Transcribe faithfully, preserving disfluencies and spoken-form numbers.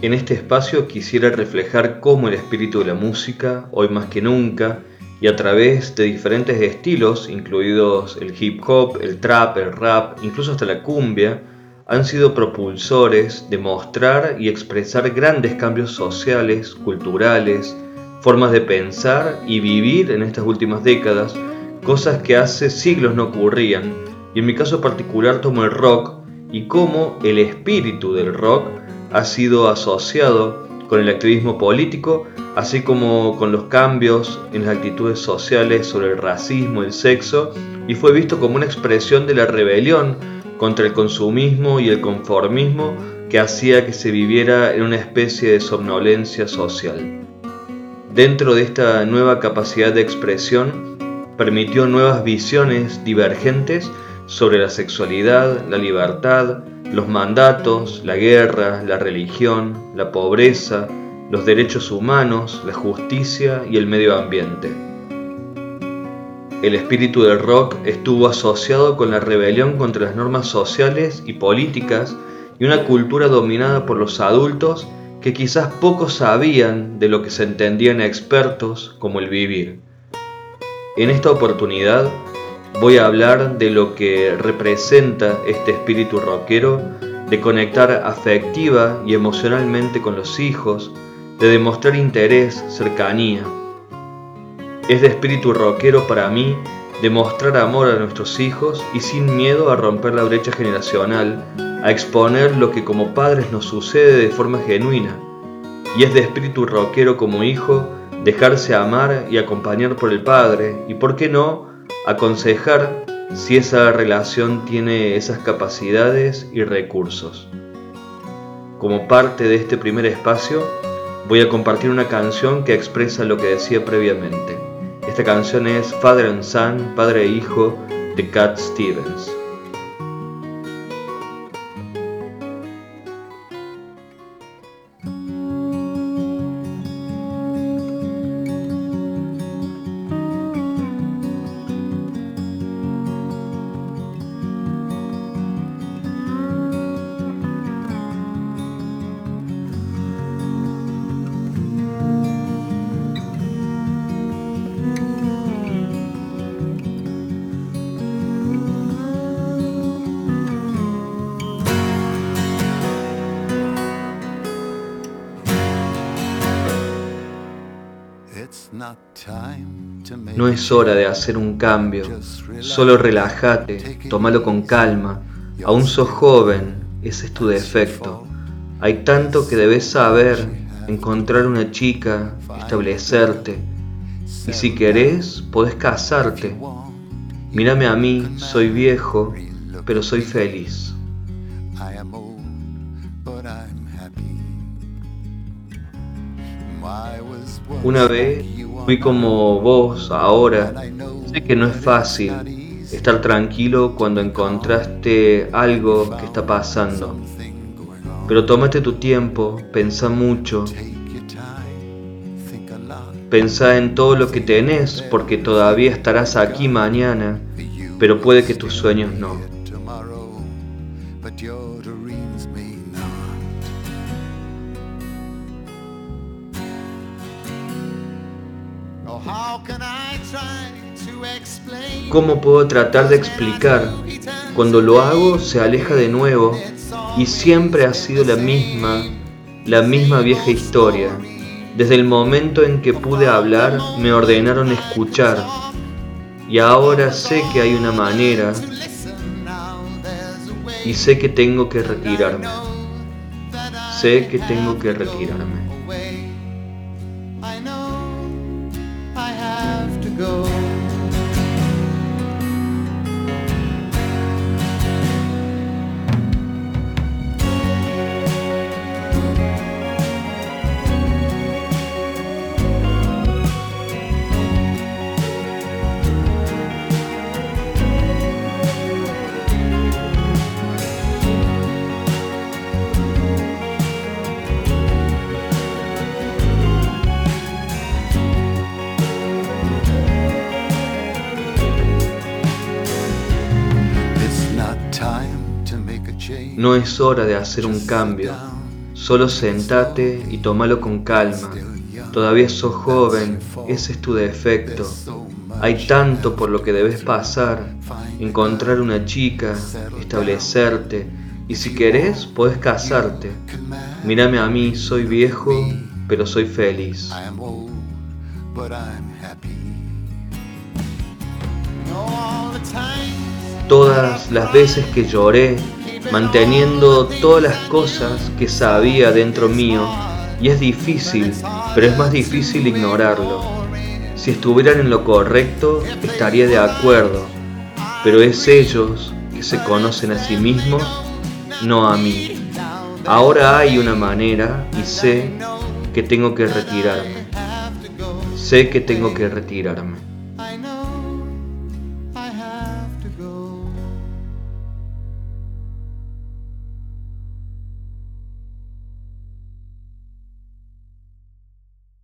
En este espacio quisiera reflejar cómo el espíritu de la música, hoy más que nunca, y a través de diferentes estilos, incluidos el hip hop, el trap, el rap, incluso hasta la cumbia, han sido propulsores de mostrar y expresar grandes cambios sociales, culturales, formas de pensar y vivir en estas últimas décadas, cosas que hace siglos no ocurrían, y en mi caso particular tomo el rock y cómo el espíritu del rock ha sido asociado con el activismo político, así como con los cambios en las actitudes sociales sobre el racismo, el sexo, y fue visto como una expresión de la rebelión contra el consumismo y el conformismo que hacía que se viviera en una especie de somnolencia social. Dentro de esta nueva capacidad de expresión, permitió nuevas visiones divergentes sobre la sexualidad, la libertad, los mandatos, la guerra, la religión, la pobreza, los derechos humanos, la justicia y el medio ambiente. El espíritu del rock estuvo asociado con la rebelión contra las normas sociales y políticas y una cultura dominada por los adultos que quizás pocos sabían de lo que se entendían expertos como el vivir. En esta oportunidad, voy a hablar de lo que representa este espíritu rockero, de conectar afectiva y emocionalmente con los hijos, de demostrar interés, cercanía. Es de espíritu rockero para mí demostrar amor a nuestros hijos y sin miedo a romper la brecha generacional, a exponer lo que como padres nos sucede de forma genuina. Y es de espíritu rockero como hijo dejarse amar y acompañar por el padre y, ¿por qué no?, aconsejar si esa relación tiene esas capacidades y recursos. Como parte de este primer espacio, voy a compartir una canción que expresa lo que decía previamente. Esta canción es Father and Son, Padre e Hijo, de Cat Stevens. No es hora de hacer un cambio, solo relájate, tómalo con calma, aún sos joven, ese es tu defecto. Hay tanto que debes saber, encontrar una chica, establecerte, y si querés, podés casarte. Mírame a mí, soy viejo, pero soy feliz. Una vez fui como vos ahora, sé que no es fácil estar tranquilo cuando encontraste algo que está pasando, pero tómate tu tiempo, pensá mucho, pensá en todo lo que tenés porque todavía estarás aquí mañana, pero puede que tus sueños no. ¿Cómo puedo tratar de explicar? Cuando lo hago se aleja de nuevo y siempre ha sido la misma, la misma vieja historia. Desde el momento en que pude hablar me ordenaron escuchar y ahora sé que hay una manera y sé que tengo que retirarme. Sé que tengo que retirarme. No es hora de hacer un cambio, Solo sentate y tómalo con calma. Todavía sos joven, ese es tu defecto. Hay tanto por lo que debes pasar, encontrar una chica, establecerte, y si querés, podés casarte. Mírame a mí, soy viejo, pero soy feliz. Todas las veces que lloré, manteniendo todas las cosas que sabía dentro mío, y es difícil, pero es más difícil ignorarlo. Si estuvieran en lo correcto, estaría de acuerdo, pero es ellos que se conocen a sí mismos, no a mí. Ahora hay una manera y sé que tengo que retirarme. Sé que tengo que retirarme.